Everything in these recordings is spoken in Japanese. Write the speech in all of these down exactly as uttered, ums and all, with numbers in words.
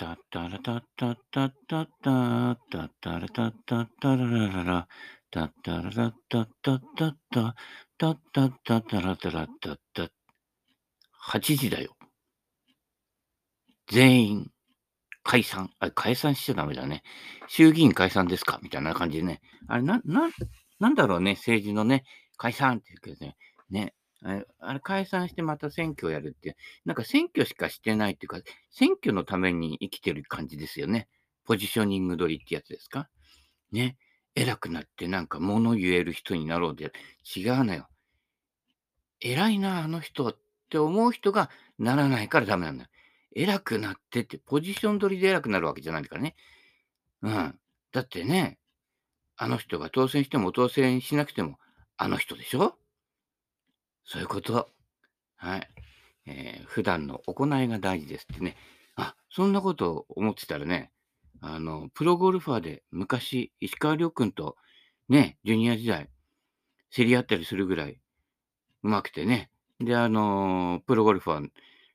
タッタラタッタッタッタッタッタッタラタッタッタララララタッタラタッタッタッタッタタッタッタッタラタラタッタッはちじだよ。全員解散。あ、解散しちゃダメだね。衆議院解散ですかみたいな感じでね。あれ、な、な、なんだろうね。政治のね、解散って言うけどね。ね。あれ、あれ解散してまた選挙をやるって、なんか選挙しかしてないっていうか、選挙のために生きてる感じですよね。ポジショニング取りってやつですかね。偉くなってなんか物言える人になろうで、違うのよ。偉いな、あの人って思う人がならないからダメなんだよ。偉くなってって、ポジション取りで偉くなるわけじゃないからね。うん。だってね、あの人が当選しても当選しなくても、あの人でしょ？そういうこと。はい。えー、普段の行いが大事ですってね。あ、そんなことを思ってたらね、あの、プロゴルファーで昔、石川遼君とね、ジュニア時代、競り合ったりするぐらい、上手くてね。で、あのー、プロゴルファーに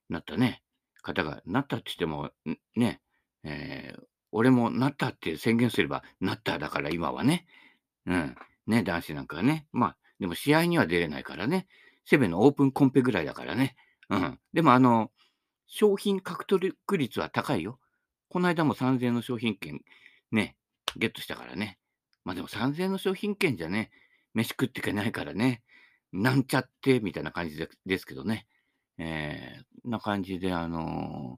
なったね。方がなったって言ってもね、えー、俺もなったって宣言すればなっただから今はね、うん、ね、男子なんかはね、まあ、でも試合には出れないからね、セベのオープンコンペぐらいだからね、うん、でもあの、商品獲得率は高いよ。この間もさんぜんえんの商品券ね、ゲットしたからね、まあでもさんぜんえんの商品券じゃね、飯食っていけないからね、なんちゃってみたいな感じでですけどね。えー、な感じで、あの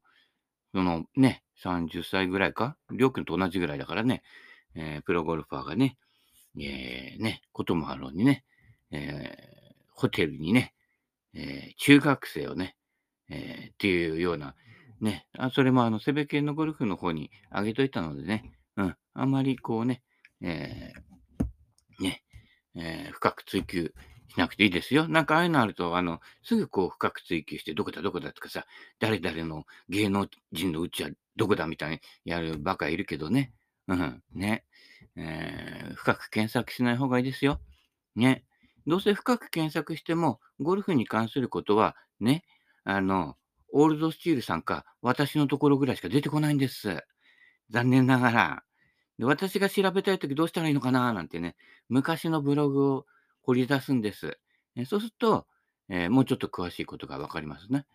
ー、そのね、さんじゅっさいぐらいか、りょうくんと同じぐらいだからね、えー、プロゴルファーがね、えー、ね、こともあろうにね、えー、ホテルにね、えー、中学生をね、えー、っていうような、ね、あ、それもあの、セベ系のゴルフの方にあげといたのでね、うん、あまりこうね、えー、ね、えー、深く追求、しなくていいですよ。なんかああいうのあると、あの、すぐこう深く追求して、どこだどこだとかさ、誰々の芸能人のうちはどこだみたいにやるバカいるけどね。うん。ね。えー、深く検索しない方がいいですよ。ね。どうせ深く検索しても、ゴルフに関することは、ね、あの、オールドスチールさんか、私のところぐらいしか出てこないんです。残念ながら。で、私が調べたいときどうしたらいいのかななんてね、昔のブログを、掘り出すんです。え、そうすると、えー、もうちょっと詳しいことがわかりますね。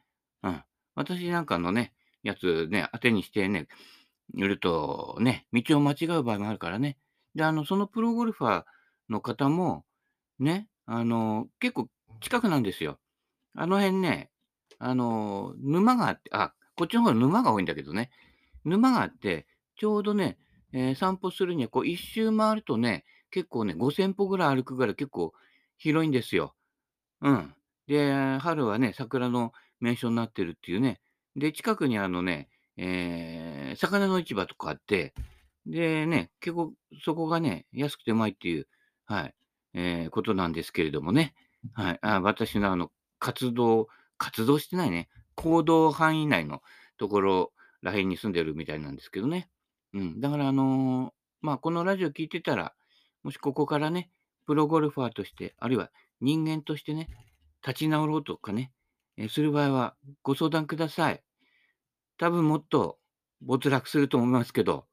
うん。私なんかのね、やつね、当てにしてね、いるとね、道を間違う場合もあるからね。で、あの、そのプロゴルファーの方も、ね、あの、結構近くなんですよ。あの辺ね、あの、沼があって、あ、こっちの方沼が多いんだけどね、沼があって、ちょうどね、えー、散歩するには、こう、一周回るとね、結構ね、ごせんぽぐらい歩くぐらい結構広いんですよ。うん。で、春はね、桜の名所になってるっていうね。で、近くにあのね、えー、魚の市場とかあって、でね、結構そこがね、安くてうまいっていう、はい、えー、ことなんですけれどもね。はい。あ、私のあの、活動、活動してないね。行動範囲内のところらへんに住んでるみたいなんですけどね。うん。だからあのー、まあ、このラジオ聞いてたら、もしここからね、プロゴルファーとして、あるいは人間としてね、立ち直ろうとかね、えー、する場合はご相談ください。多分もっと没落すると思いますけど、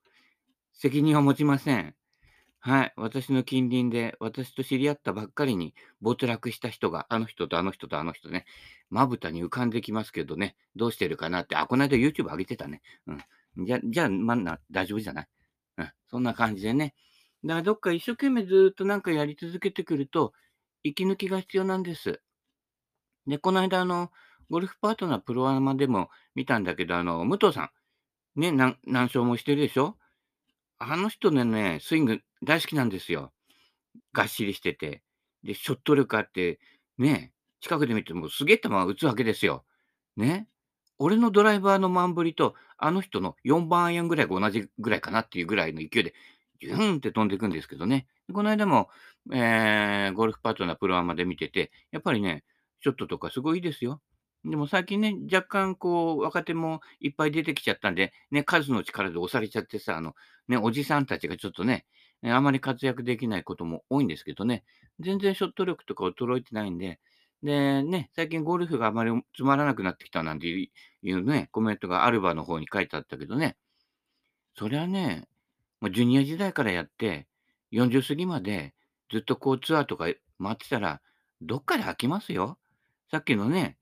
責任は持ちません。はい。私の近隣で、私と知り合ったばっかりに没落した人が、あの人とあの人とあの人ね、まぶたに浮かんできますけどね、どうしてるかなって、あ、この間 YouTube 上げてたね。うん。じゃ、じゃあ、まあ、大丈夫じゃない？うん。そんな感じでね。だからどっか一生懸命ずっとなんかやり続けてくると、息抜きが必要なんです。で、この間、あの、ゴルフパートナープロアマでも見たんだけど、あの、武藤さん、ね、何勝もしてるでしょ？あの人のね、スイング大好きなんですよ。がっしりしてて。で、ショット力あって、ね、近くで見てもすげえ球を打つわけですよ。ね。俺のドライバーのマンブリと、あの人のよんばんアイアンぐらいが同じぐらいかなっていうぐらいの勢いで、ジューンって飛んでいくんですけどね。この間も、えー、ゴルフパートナープロアマで見てて、やっぱりね、ショットとかすごいですよ。でも最近ね、若干こう、若手もいっぱい出てきちゃったんで、ね、数の力で押されちゃってさ、あの、ね、おじさんたちがちょっとね、あまり活躍できないことも多いんですけどね、全然ショット力とか衰えてないんで、で、ね、最近ゴルフがあまりつまらなくなってきたなんていうね、コメントがアルバの方に書いてあったけどね、そりゃね、まあ、ジュニア時代からやって、よんじゅう過ぎまでずっとこうツアーとか回ってたら、どっかで飽きますよ。さっきのね、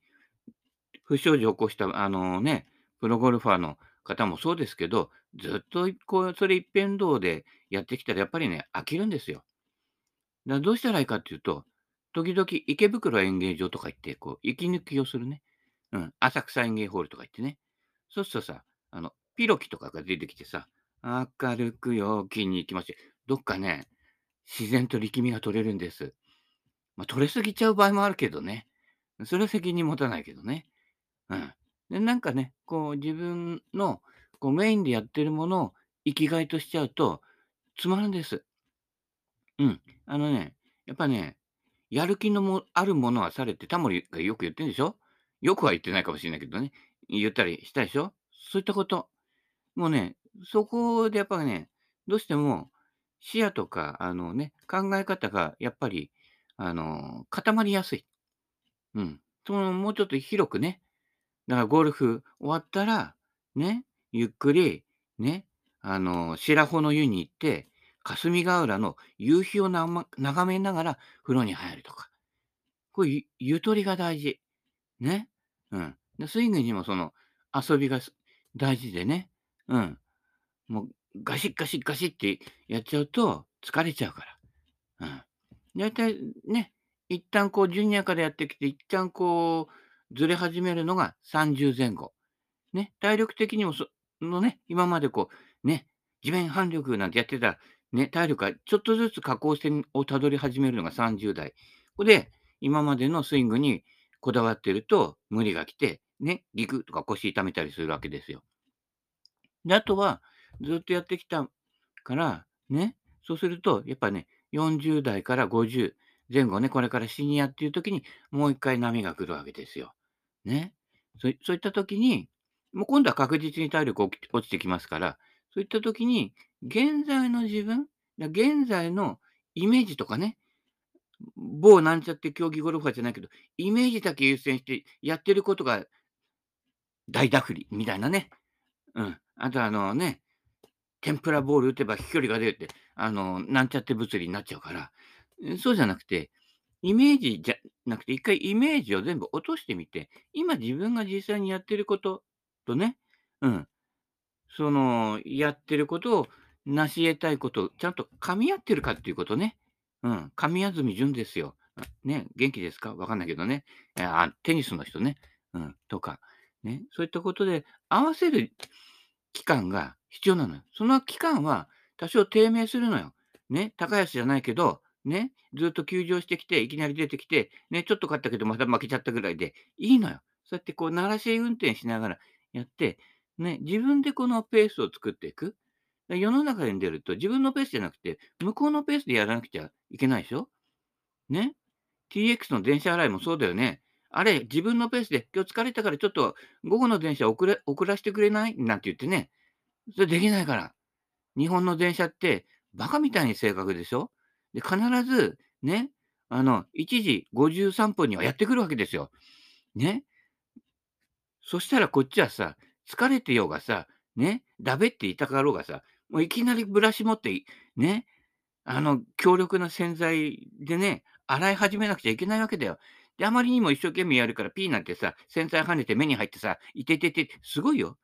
不祥事を起こした、あのね、プロゴルファーの方もそうですけど、ずっとこう、それ一辺倒でやってきたら、やっぱりね、飽きるんですよ。だからどうしたらいいかっていうと、時々池袋演芸場とか行って、こう、息抜きをするね。うん、浅草演芸ホールとか行ってね。そうするとさ、あの、ピロキとかが出てきてさ、明るく陽気に行きまして、どっかね、自然と力みが取れるんです。まあ、取れすぎちゃう場合もあるけどね。それは責任持たないけどね。うん。で、なんかね、こう自分のこうメインでやってるものを生きがいとしちゃうと、つまるんです。うん。あのね、やっぱね、やる気のもあるものはされって、タモリがよく言ってんでしょ？よくは言ってないかもしれないけどね。言ったりしたでしょ？そういったこと。もうね、そこでやっぱね、どうしても視野とか、あのね、考え方がやっぱり、あの、固まりやすい。うん。その、もうちょっと広くね。だからゴルフ終わったら、ね、ゆっくり、ね、あの、白穂の湯に行って、霞ヶ浦の夕日をなま眺めながら風呂に入るとか。こういうゆゆとりが大事。ね。うん。で、スイングにもその遊びがす大事でね。うん。もうガシッガシッガシッってやっちゃうと疲れちゃうから。うん。だいたいね、一旦こうジュニアからやってきて、一旦こうずれ始めるのがさんじゅう前後。ね、体力的にもそのね、今までこう、ね、地面反力なんてやってたら、ね、体力がちょっとずつ下降線をたどり始めるのがさんじゅう代。ここで、今までのスイングにこだわってると無理がきて、ね、ギクッとか腰痛めたりするわけですよ。で、あとは、ずっとやってきたから、ね、そうすると、やっぱね、よんじゅう代からごじゅう前後ね、これからシニアっていう時に、もう一回波が来るわけですよ。ね。そそういった時に、もう今度は確実に体力落ち落ちてきますから、そういった時に、現在の自分、だ現在のイメージとかね、某なんちゃって競技ゴルファーじゃないけど、イメージだけ優先してやってることが大ダフりみたいなね。うん。あとあのね、天ぷらボール打てば飛距離が出るって、あの、なんちゃって物理になっちゃうから、えそうじゃなくて、イメージじゃなくて、一回イメージを全部落としてみて、今自分が実際にやってることとね、うん、その、やってることを、成し得たいことを、ちゃんと噛み合ってるかっていうことね。うん。神安住淳ですよ。あね、元気ですかわかんないけどね。えあ、テニスの人ね。うん。とか、ね。そういったことで、合わせる期間が必要なのよ。その期間は、多少低迷するのよ。ね。高安じゃないけど、ね。ずっと休場してきて、いきなり出てきて、ね、ちょっと勝ったけど、また負けちゃったぐらいで、いいのよ。そうやって、こう、慣らし運転しながらやって、ね、自分でこのペースを作っていく。で、世の中に出ると自分のペースじゃなくて、向こうのペースでやらなくちゃいけないでしょ？ね？ティーエックス の電車払いもそうだよね。あれ、自分のペースで、今日疲れたからちょっと午後の電車遅れ遅らせてくれないなんて言ってね。それできないから。日本の電車ってバカみたいに正確でしょ？で、必ず、ね、あの、いちじごじゅうさんぷんにはやってくるわけですよ。ね。そしたらこっちはさ、疲れてようがさ、ね、だべっていたかろうがさ、もういきなりブラシ持って、ね、あの、強力な洗剤でね、洗い始めなくちゃいけないわけだよ。で、あまりにも一生懸命やるから、ピーなんてさ、洗剤跳ねて目に入ってさ、いててて、すごいよ。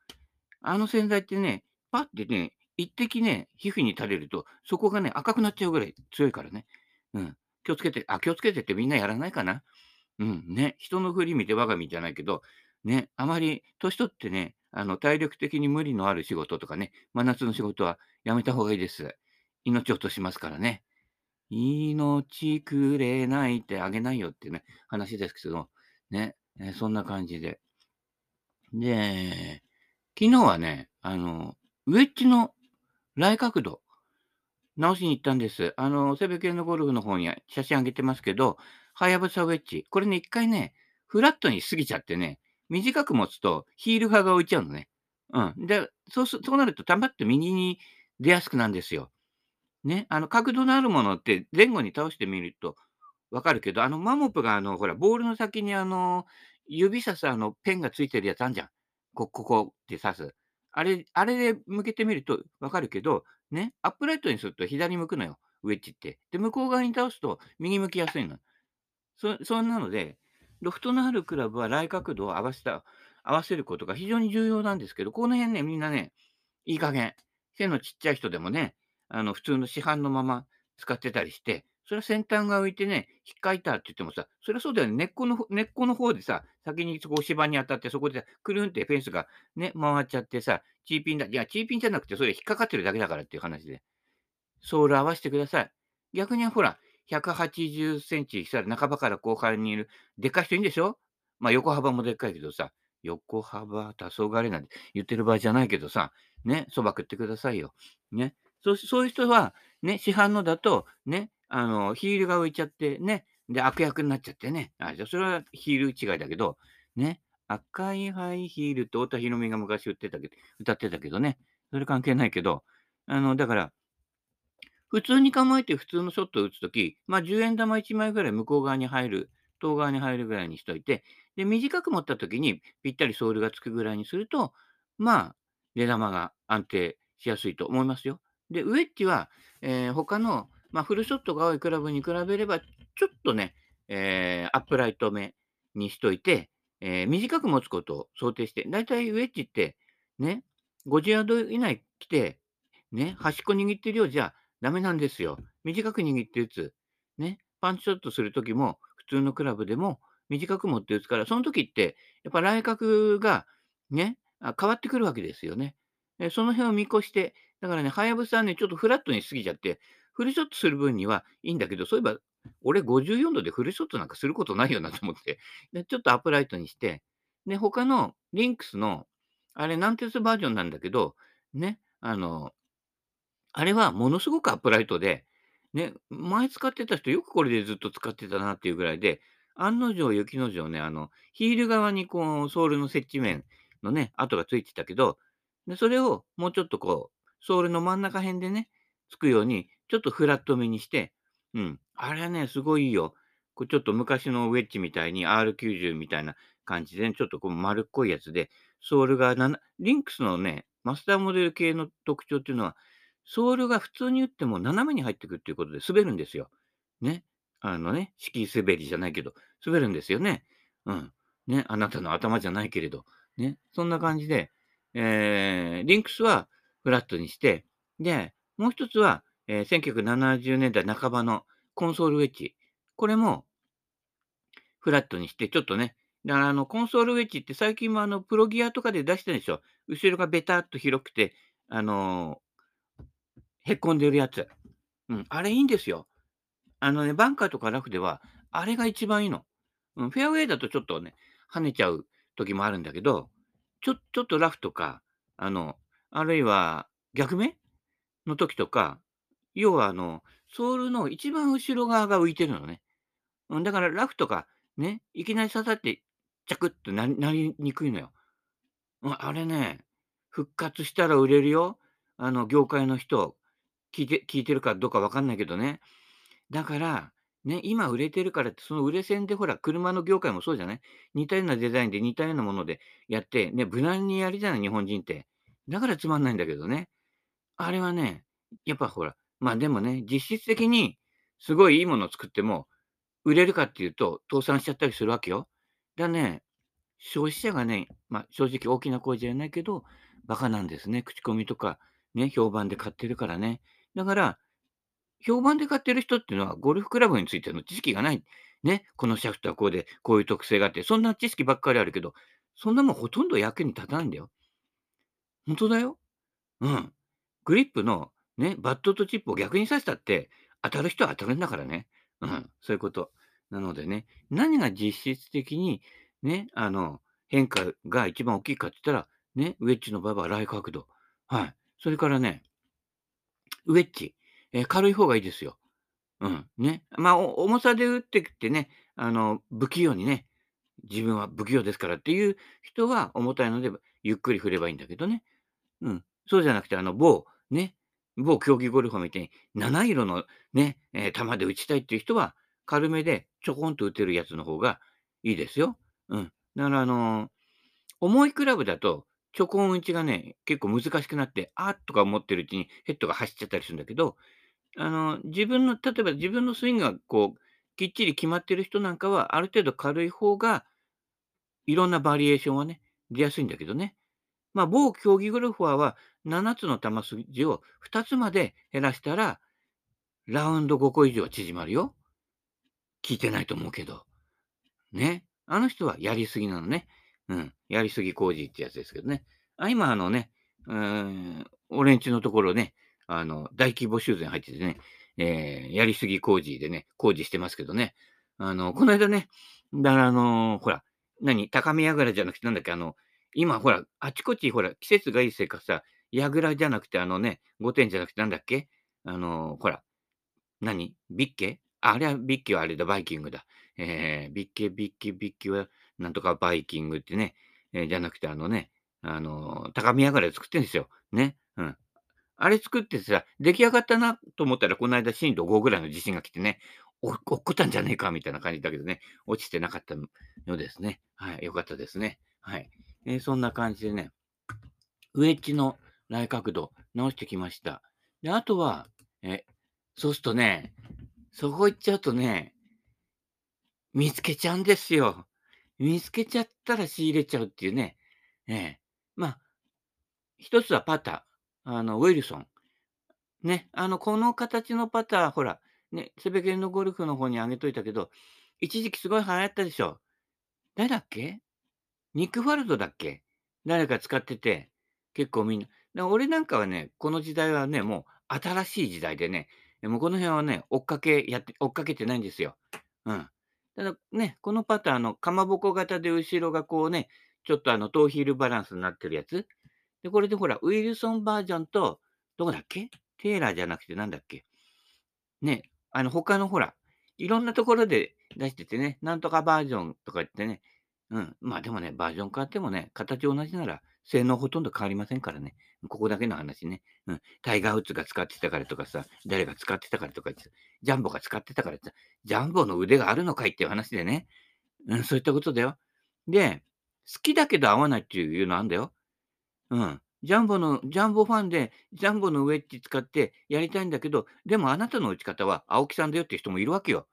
あの洗剤ってね、パッてね、一滴ね、皮膚に垂れると、そこがね、赤くなっちゃうぐらい強いからね。うん。気をつけて、あ、気をつけてってみんなやらないかな。うん、ね。人の振り見て我が身じゃないけど、ね、あまり、年取ってね、あの、体力的に無理のある仕事とかね、真夏の仕事はやめた方がいいです。命を落としますからね。命くれないってあげないよってね、話ですけども、ね、えそんな感じで。で、昨日はね、あの、ウェッジの来角度、直しに行ったんです。あの、セベ系のゴルフの方に写真あげてますけど、はやぶさウェッジ。これね、一回ね、フラットに過ぎちゃってね、短く持つとヒール派が浮いちゃうのね。うん。で、そうす、そうなると、たまって右に出やすくなるんですよ。ね。あの、角度のあるものって前後に倒してみるとわかるけど、あの、マモプが、あの、ほら、ボールの先に、あの、指さす、あの、ペンがついてるやつあんじゃん。こ、ここって刺す。あれ、あれで向けてみるとわかるけど、ね、アップライトにすると左向くのよ、ウェッジって。で、向こう側に倒すと右向きやすいの。そ、そんなので、ロフトのあるクラブは来角度を合わせた、合わせることが非常に重要なんですけど、この辺ね、みんなね、いい加減、背のちっちゃい人でもね、あの、普通の市販のまま使ってたりして、それは先端が浮いてね、引っかいたって言ってもさ、それはそうだよね。根っこの、根っこの方でさ、先にそこ芝に当たって、そこでくるんってフェンスがね、回っちゃってさ、チーピンだ。いや、チーピンじゃなくて、それ引っかかってるだけだからっていう話で。ソール合わせてください。逆にほら、ひゃくはちじゅっセンチしたら半ばから後半にいる、でっかい人いいんでしょ？まあ横幅もでっかいけどさ、横幅、多層がれなんて言ってる場合じゃないけどさ、ね、そば食ってくださいよ。ね。そう、そういう人は、ね、市販のだと、ね、あの、ヒールが浮いちゃってね、で、悪役になっちゃってね。あ、じゃあそれはヒール違いだけど、ね、赤いハイヒールって太田裕美が昔言ってたけど、歌ってたけどね、それ関係ないけど、あの、だから、普通に構えて普通のショットを打つとき、まあじゅうえんだまいちまいぐらい向こう側に入る、遠側に入るぐらいにしといて、で、短く持ったときにぴったりソールがつくぐらいにすると、まあ、出玉が安定しやすいと思いますよ。で、ウェッジは、えー、他の、まあ、フルショットが多いクラブに比べれば、ちょっとね、えー、アップライト目にしといて、えー、短く持つことを想定して、だいたいウェッジって、ね、ごじゅうヤード以内来て、ね、端っこ握ってるようじゃダメなんですよ。短く握って打つ。ね、パンチショットするときも、普通のクラブでも短く持って打つから、そのときって、やっぱ来角がね、変わってくるわけですよね。その辺を見越して、だからね、はやぶさはね、ちょっとフラットにしすぎちゃって、フルショットする分にはいいんだけど、そういえば、俺ごじゅうよんどでフルショットなんかすることないよなと思って、でちょっとアップライトにして、で、他のリンクスの、あれ、南鉄バージョンなんだけど、ね、あの、あれはものすごくアップライトで、ね、前使ってた人、よくこれでずっと使ってたなっていうぐらいで、案の定、雪の定ね、あの、ヒール側にこう、ソールの接地面のね、跡がついてたけど、で、それをもうちょっとこう、ソールの真ん中辺でね、つくように、ちょっとフラットめにして、うん、あれはね、すごいいいよ。こうちょっと昔のウェッジみたいに アールきゅうじゅう みたいな感じで、ね、ちょっとこう丸っこいやつで、ソールがなな、リンクスのね、マスターモデル系の特徴っていうのは、ソールが普通に打っても斜めに入ってくるっていうことで滑るんですよ。ね。あのね、敷き滑りじゃないけど、滑るんですよね。うん。ね、あなたの頭じゃないけれど。ね。そんな感じで、えー、リンクスはフラットにして、で、もう一つは、えー、せんきゅうひゃくななじゅうねんだいなかばのコンソールウェッジ。これもフラットにして、ちょっとね、だからあのコンソールウェッジって最近もあのプロギアとかで出してるでしょ。後ろがベタっと広くて、あのー、へっこんでるやつ。うん、あれいいんですよ。あのね、バンカーとかラフでは、あれが一番いいの。うん、フェアウェイだとちょっとね、跳ねちゃう時もあるんだけど、ちょ、ちょっとラフとか、あの、あるいは逆目の時とか、要はあの、ソールの一番後ろ側が浮いてるのね。だからラフとかね、いきなり刺さって、チャクッとなり、なりにくいのよ。あれね、復活したら売れるよ。あの、業界の人、聞いて、聞いてるかどうかわかんないけどね。だから、ね、今売れてるからって、その売れ線でほら、車の業界もそうじゃない？似たようなデザインで似たようなものでやって、ね、無難にやりたいな、日本人って。だからつまんないんだけどね。あれはね、やっぱほら、まあでもね、実質的にすごいいいものを作っても、売れるかっていうと、倒産しちゃったりするわけよ。だね、消費者がね、まあ正直大きな声じゃないけど、バカなんですね。口コミとか、ね、評判で買ってるからね。だから、評判で買ってる人っていうのは、ゴルフクラブについての知識がない。ね、このシャフトはこうで、こういう特性があって、そんな知識ばっかりあるけど、そんなもんほとんど役に立たないんだよ。本当だよ。うん。グリップの、ね、バットとチップを逆に刺したって、当たる人は当たるんだからね。うん、そういうこと。なのでね、何が実質的に、ね、あの、変化が一番大きいかって言ったら、ね、ウェッジの場合は来角度。はい。それからね、ウェッジ。えー、軽い方がいいですよ。うん。ね。まあ、重さで打ってきてね、あの、不器用にね、自分は不器用ですからっていう人は重たいので、ゆっくり振ればいいんだけどね。うん。そうじゃなくて、あの、某、ね、某競技ゴルファーみたいに、七色のね、えー、球で打ちたいっていう人は、軽めでちょこんと打てるやつの方がいいですよ。うん。だから、あのー、重いクラブだと、曲音打ちがね、結構難しくなって、あーとか思ってるうちにヘッドが走っちゃったりするんだけど、あの、自分の、例えば自分のスイングがこう、きっちり決まってる人なんかは、ある程度軽い方が、いろんなバリエーションはね、出やすいんだけどね。まあ、某競技ゴルファーは、ななつの球筋をふたつまで減らしたら、ラウンドごこ以上は縮まるよ。聞いてないと思うけど。ね。あの人はやりすぎなのね。うん。やりすぎ工事ってやつですけどね。あ、今あのね、うーん、俺んちのところね、あの、大規模修繕入っててね、えー、やりすぎ工事でね、工事してますけどね。あの、この間ね、だからあのーほら、何、高め櫓じゃなくてなんだっけ、あの、今ほら、あちこちほら、季節がいいせいかさ、櫓じゃなくてあのね、御殿じゃなくてなんだっけ、あのーほら、何ビッケああれはビッケはあれだ、バイキングだ。えー、ビッケ、ビッケ、ビッケはなんとかバイキングってね、えーじゃなくてあのね、あのー高見櫓で作ってんですよ。ね。うん。あれ作ってさ、出来上がったなと思ったら、この間震度ごぐらいの地震が来てね、お落っこったんじゃねえかみたいな感じだけどね、落ちてなかったのですね。はい、よかったですね。はい。えーそんな感じでね、ウエッジの来角度直してきました。で、あとは、え、そうするとね、そこ行っちゃうとね、見つけちゃうんですよ。見つけちゃったら仕入れちゃうっていうね。ええ。まあ、一つはパター。あの、ウィルソン。ね。あの、この形のパター、ほら、ね、セベゲンのゴルフの方にあげといたけど、一時期すごい流行ったでしょ。誰だっけニック・ファルドだっけ誰か使ってて、結構みんな。だ俺なんかはね、この時代はね、もう新しい時代でね、もうこの辺はね、追っかけやって、追っかけてないんですよ。うん。ただね、このパターン、あの、かまぼこ型で後ろがこうね、ちょっとあの、頭ヒールバランスになってるやつ。で、これでほら、ウィルソンバージョンと、どこだっけテイラーじゃなくてなんだっけね、あの、他のほら、いろんなところで出しててね、なんとかバージョンとか言ってね、うん。まあでもね、バージョン変わってもね、形同じなら、性能ほとんど変わりませんからね。ここだけの話ね。うん。タイガー・ウッズが使ってたからとかさ、誰が使ってたからとか言って、ジャンボが使ってたからってさ、ジャンボの腕があるのかいっていう話でね。うん、そういったことだよ。で、好きだけど合わないっていうのあんだよ。うん。ジャンボの、ジャンボファンで、ジャンボのウェッジ使ってやりたいんだけど、でもあなたの打ち方は青木さんだよっていう人もいるわけよ。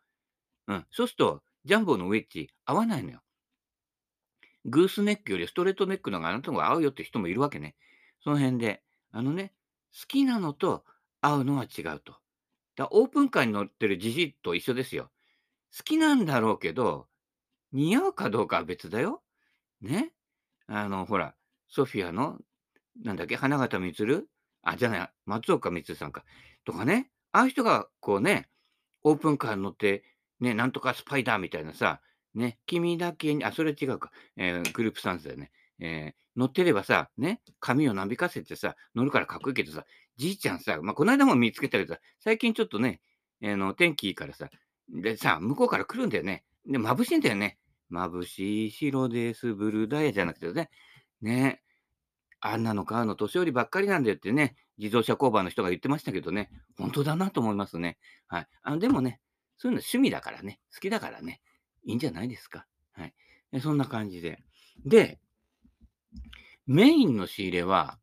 うん。そうすると、ジャンボのウェッジ合わないのよ。グースネックよりストレートネックの方があなたの方が合うよって人もいるわけね。その辺で、あのね、好きなのと合うのは違うと。だからオープンカーに乗ってるじじいと一緒ですよ。好きなんだろうけど、似合うかどうかは別だよ。ね。あの、ほら、ソフィアの、なんだっけ、花形満あ、じゃない、松岡満さんか。とかね。ああいう人が、こうね、オープンカーに乗って、ね、なんとかスパイダーみたいなさ、ね、君だけに、あ、それは違うか、えーグループサンスだよね。えー乗ってればさ、ね、髪をなびかせてさ、乗るからかっこいいけどさ、じいちゃんさ、まあ、この間も見つけたけどさ、最近ちょっとね、あの天気いいからさ、でさ、向こうから来るんだよね。で、眩しいんだよね。眩しい白です、ブルーダイヤじゃなくてね、ね、あんなのかあの年寄りばっかりなんだよってね、自動車工場の人が言ってましたけどね、本当だなと思いますね。はい。あのでもね、そういうの趣味だからね、好きだからね。いいんじゃないですか。はい。えそんな感じで。で、メインの仕入れは、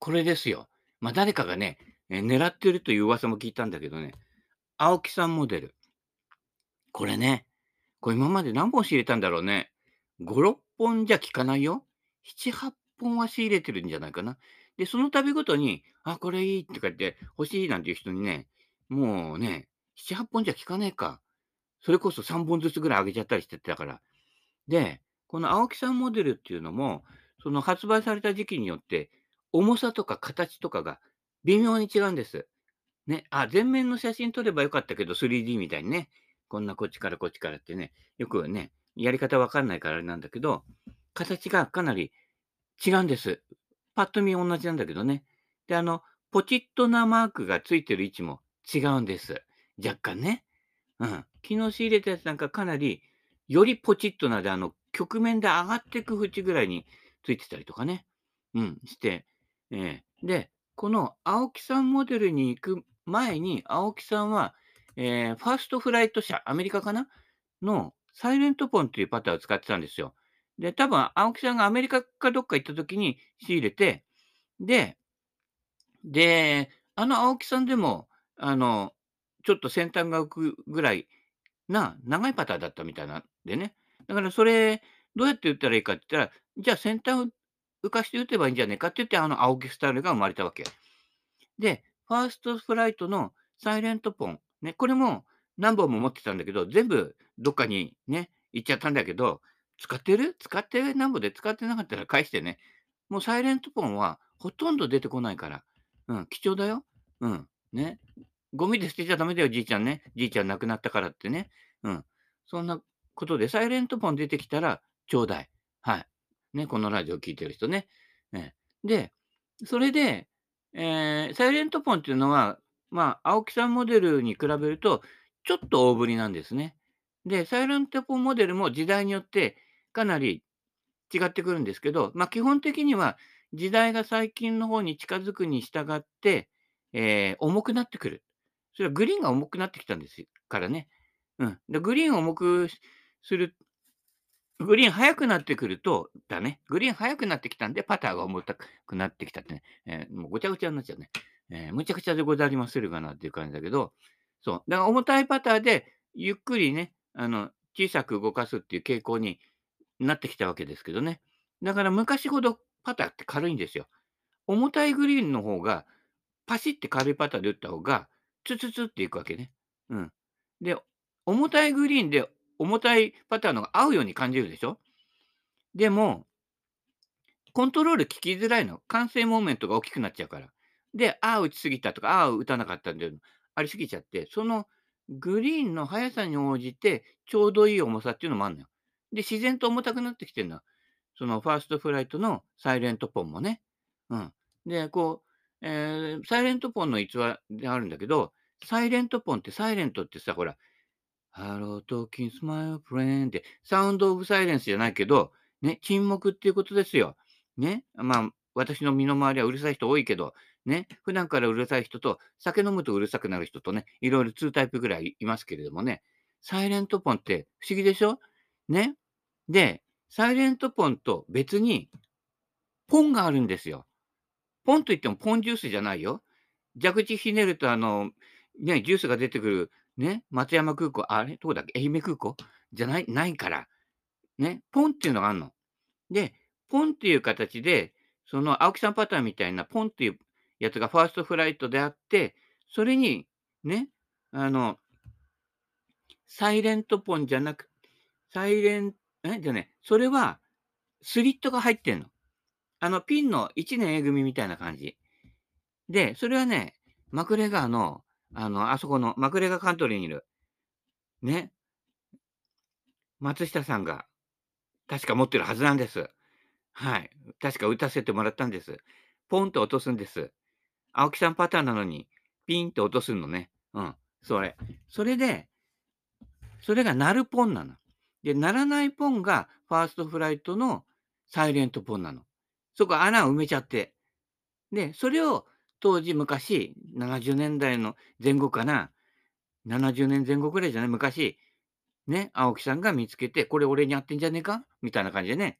これですよ。まあ、誰かがね、え狙ってるという噂も聞いたんだけどね、青木さんモデル。これね、これ今まで何本仕入れたんだろうね。ご、ろっぽんじゃ効かないよ。なな、はっぽんは仕入れてるんじゃないかな。で、その度ごとに、あ、これいいって書いて、欲しいなんていう人にね、もうね、なな、はっぽんじゃ効かねえか。それこそさんぼんずつぐらい上げちゃったりしてたから。で、この青木さんモデルっていうのも、その発売された時期によって、重さとか形とかが微妙に違うんです。ね。あ、前面の写真撮ればよかったけど、スリーディー みたいにね、こんなこっちからこっちからってね、よくね、やり方わかんないからあれなんだけど、形がかなり違うんです。パッと見同じなんだけどね。で、あの、ポチッとなマークがついてる位置も違うんです。若干ね。うん。昨日仕入れたやつなんかかなり、よりポチッとなで、あの、局面で上がっていく縁ぐらいについてたりとかね。うん、して。ええで、この青木さんモデルに行く前に、青木さんは、えーファーストフライト社、アメリカかなの、サイレントポンっていうパターンを使ってたんですよ。で、多分、青木さんがアメリカかどっか行った時に仕入れて、で、で、あの青木さんでも、あの、ちょっと先端が浮くぐらいな長いパターだったみたいなんでね。だからそれ、どうやって打ったらいいかって言ったら、じゃあ先端を浮かして打てばいいんじゃねえかって言って、あの青木スタイルが生まれたわけ。で、ファーストフライトのサイレントポン、ね、これも何本も持ってたんだけど、全部どっかにね、行っちゃったんだけど、使ってる使ってる何本で使ってなかったら返してね。もうサイレントポンはほとんど出てこないから、うん、貴重だよ。うん、ね。ゴミで捨てちゃダメだよ、じいちゃんね。じいちゃん亡くなったからってね。うん。そんなことで、サイレントポン出てきたら、ちょうだい。はい。ね、このラジオ聞いてる人ね。ねで、それで、えー、サイレントポンっていうのは、まあ、青木さんモデルに比べると、ちょっと大ぶりなんですね。で、サイレントポンモデルも時代によってかなり違ってくるんですけど、まあ、基本的には、時代が最近の方に近づくに従って、えー、重くなってくる。それはグリーンが重くなってきたんですからね。うん。でグリーンを重くする、グリーン速くなってくると、だね。グリーン速くなってきたんで、パターが重たくなってきたってね。えー、もうごちゃごちゃになっちゃうね。えー、むちゃくちゃでござりまするかなっていう感じだけど、そう。だから重たいパターで、ゆっくりね、あの、小さく動かすっていう傾向になってきたわけですけどね。だから昔ほどパターって軽いんですよ。重たいグリーンの方が、パシって軽いパターで打った方が、ツツツっていくわけね。うん。で、重たいグリーンで重たいパターンのが合うように感じるでしょ。でも、コントロール聞きづらいの。完成モーメントが大きくなっちゃうから。で、ああ打ちすぎたとか、ああ打たなかったんだよ。ありすぎちゃって、そのグリーンの速さに応じてちょうどいい重さっていうのもあるのよ。で、自然と重たくなってきてるのは、そのファーストフライトのサイレントポンもね。うん。で、こう、えー、サイレントポンの逸話であるんだけど、サイレントポンって、サイレントってさ、ほら、ハロートーキンスマイルプレーンって、サウンドオブサイレンスじゃないけど、ね、沈黙っていうことですよ。ね、まあ、私の身の回りはうるさい人多いけど、ね、普段からうるさい人と、酒飲むとうるさくなる人とね、いろいろにタイプぐらいいますけれどもね、サイレントポンって不思議でしょね。で、サイレントポンと別に、ポンがあるんですよ。ポンといってもポンジュースじゃないよ。蛇口ひねるとあの、ね、ジュースが出てくる、ね、松山空港、あれどこだっけ、愛媛空港じゃない、ないから。ね、ポンっていうのがあるの。で、ポンっていう形で、その青木さんパターンみたいなポンっていうやつがファーストフライトであって、それに、ね、あの、サイレントポンじゃなく、サイレン、えじゃね、それはスリットが入ってんの。あの、ピンのいちねん A 組みたいな感じ。で、それはね、マクレガーの、あの、あそこの、マクレガーカントリーにいる、ね、松下さんが、確か持ってるはずなんです。はい。確か打たせてもらったんです。ポンと落とすんです。青木さんパターンなのに、ピンと落とすのね。うん。それ。それで、それが鳴るポンなの。で、鳴らないポンが、ファーストフライトのサイレントポンなの。そこ穴を埋めちゃって。で、それを当時昔、ななじゅうねんだいの前後かな。ななじゅうねんぜん後くらいじゃない昔、ね、青木さんが見つけて、これ俺に合ってんじゃねえかみたいな感じでね、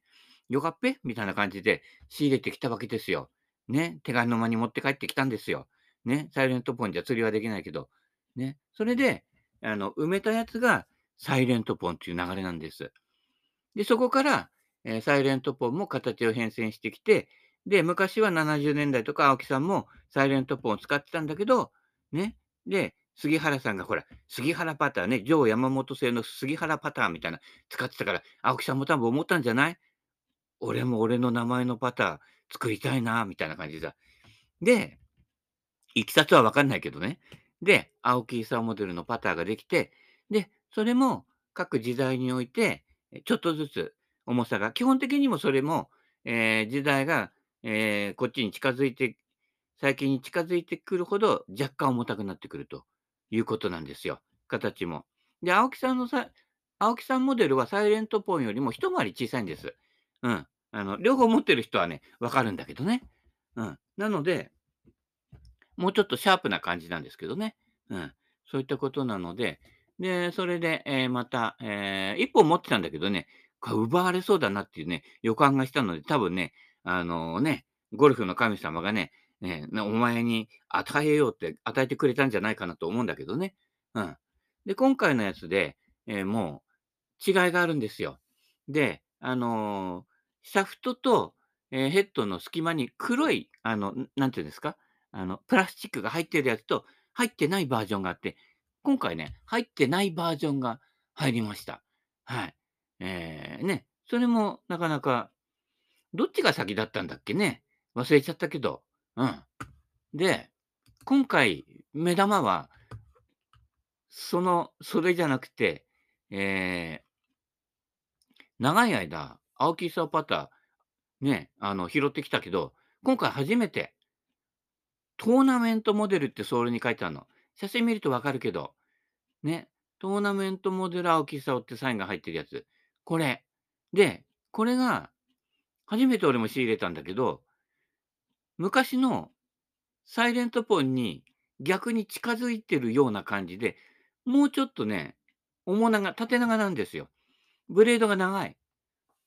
よかっぺみたいな感じで仕入れてきたわけですよ。ね、手紙の間に持って帰ってきたんですよ。ね、サイレントポンじゃ釣りはできないけど。ね、それで、あの、埋めたやつがサイレントポンっていう流れなんです。で、そこから、サイレントポンも形を変遷してきて、で、昔はななじゅうねんだいとか青木さんもサイレントポンを使ってたんだけど、ね。で、杉原さんがほら、杉原パターンね、上山本製の杉原パターンみたいな使ってたから、青木さんも多分思ったんじゃない？俺も俺の名前のパター作りたいな、みたいな感じだ。で、いきさつはわかんないけどね。で、青木功モデルのパターができて、で、それも各時代において、ちょっとずつ、重さが基本的にもそれも、えー、時代が、えー、こっちに近づいて最近に近づいてくるほど若干重たくなってくるということなんですよ。形もで青木さんのさ青木さんモデルはサイレントポンよりも一回り小さいんです。うんあの両方持ってる人はね分かるんだけどね。うんなのでもうちょっとシャープな感じなんですけどね。うんそういったことなのででそれで、えー、また、えー、いっぽん持ってたんだけどねが奪われそうだなっていうね、予感がしたので、多分ね、あのね、ゴルフの神様がね、ねねお前に与えようって与えてくれたんじゃないかなと思うんだけどね。うん。で、今回のやつで、えーもう違いがあるんですよ。で、あのーシャフトと、えーヘッドの隙間に黒い、あの、んなんていうんですか、あの、プラスチックが入ってるやつと、入ってないバージョンがあって、今回ね、入ってないバージョンが入りました。はい。えー、ね、それもなかなか、どっちが先だったんだっけね。忘れちゃったけど。うん。で、今回、目玉は、その、それじゃなくて、えー長い間、青木功パター、ね、あの、拾ってきたけど、今回初めて、トーナメントモデルってソールに書いてあるの。写真見るとわかるけど、ね、トーナメントモデル青木功ってサインが入ってるやつ。これ。で、これが、初めて俺も仕入れたんだけど、昔のサイレントポンに逆に近づいてるような感じで、もうちょっとね、重長、縦長なんですよ。ブレードが長い。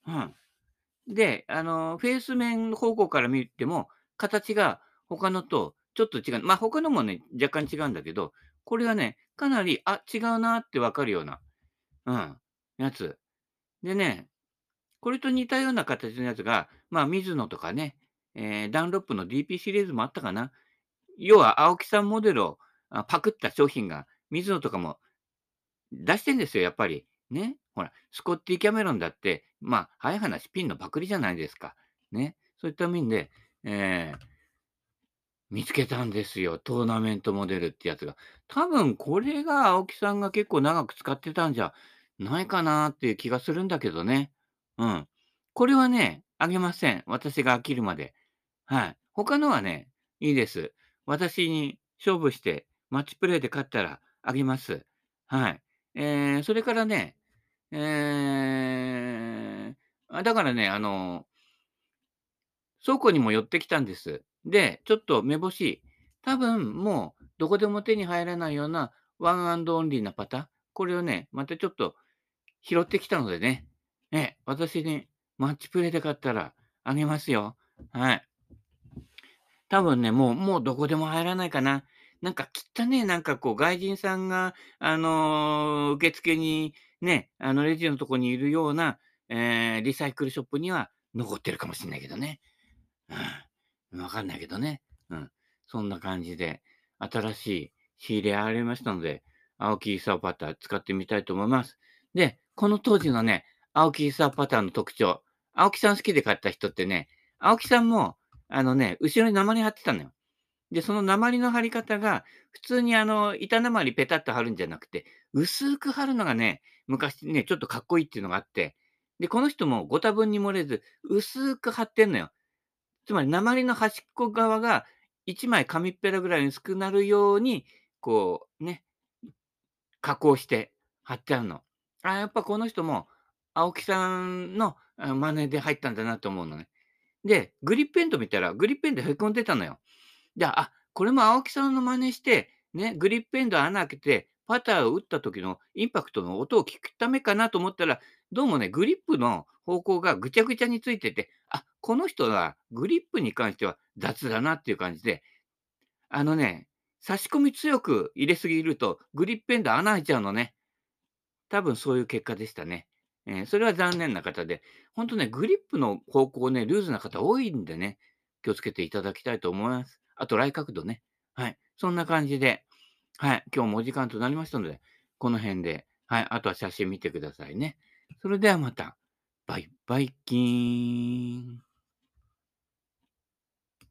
うん。で、あの、フェース面方向から見ても、形が他のとちょっと違う。まあ、他のもね、若干違うんだけど、これはね、かなり、あ、違うなってわかるような、うん、やつ。でね、これと似たような形のやつが、まあ、ミズノとかね、えーダンロップの ディーピー シリーズもあったかな。要は、青木さんモデルをあパクった商品が、ミズノとかも出してんですよ、やっぱり。ね。ほら、スコッティ・キャメロンだって、まあ、早い話、ピンのパクリじゃないですか。ね。そういった面で、えー見つけたんですよ。トーナメントモデルってやつが。多分、これが青木さんが結構長く使ってたんじゃないかなっていう気がするんだけどね。うん。これはね、あげません。私が飽きるまで。はい。他のはね、いいです。私に勝負して、マッチプレイで勝ったらあげます。はい。えー、それからね、えー、あだからね、あの、倉庫にも寄ってきたんです。で、ちょっと目星、多分もうどこでも手に入らないようなワンアンドオンリーなパターン、これをね、またちょっと拾ってきたのでね、ね私にマッチプレイで買ったらあげますよ。はい。多分ね、もう、もうどこでも入らないかな。なんかきったね、なんかこう、外人さんが、あのー受付にね、あの、レジのとこにいるような、えーリサイクルショップには残ってるかもしれないけどね。うん。わかんないけどね。うん。そんな感じで、新しい仕入れありましたので、青木功パター使ってみたいと思います。で、この当時のね、青木功パターの特徴。青木さん好きで買った人ってね、青木さんも、あのね、後ろに鉛貼ってたのよ。で、その鉛の貼り方が、普通にあの、板鉛ペタッと貼るんじゃなくて、薄く貼るのがね、昔ね、ちょっとかっこいいっていうのがあって、で、この人もご多分に漏れず、薄く貼ってんのよ。つまり、鉛の端っこ側が一枚紙っぺらぐらい薄くなるように、こうね、加工して貼ってあるの。あ、やっぱこの人も青木さんのあ真似で入ったんだなと思うのね。で、グリップエンド見たら、グリップエンドへこんでたのよ。じゃあ、あ、これも青木さんの真似して、ね、グリップエンド穴開けて、パターを打った時のインパクトの音を聞くためかなと思ったら、どうもね、グリップの方向がぐちゃぐちゃについてて、あ、この人はグリップに関しては雑だなっていう感じで、あのね、差し込み強く入れすぎると、グリップエンド穴開いちゃうのね。多分そういう結果でしたね。えーそれは残念な方で、本当ね、グリップの方向ね、ルーズな方多いんでね、気をつけていただきたいと思います。あと、来角度ね。はい。そんな感じで、はい。今日もお時間となりましたので、この辺で、はい。あとは写真見てくださいね。それではまた。バイバイキーン。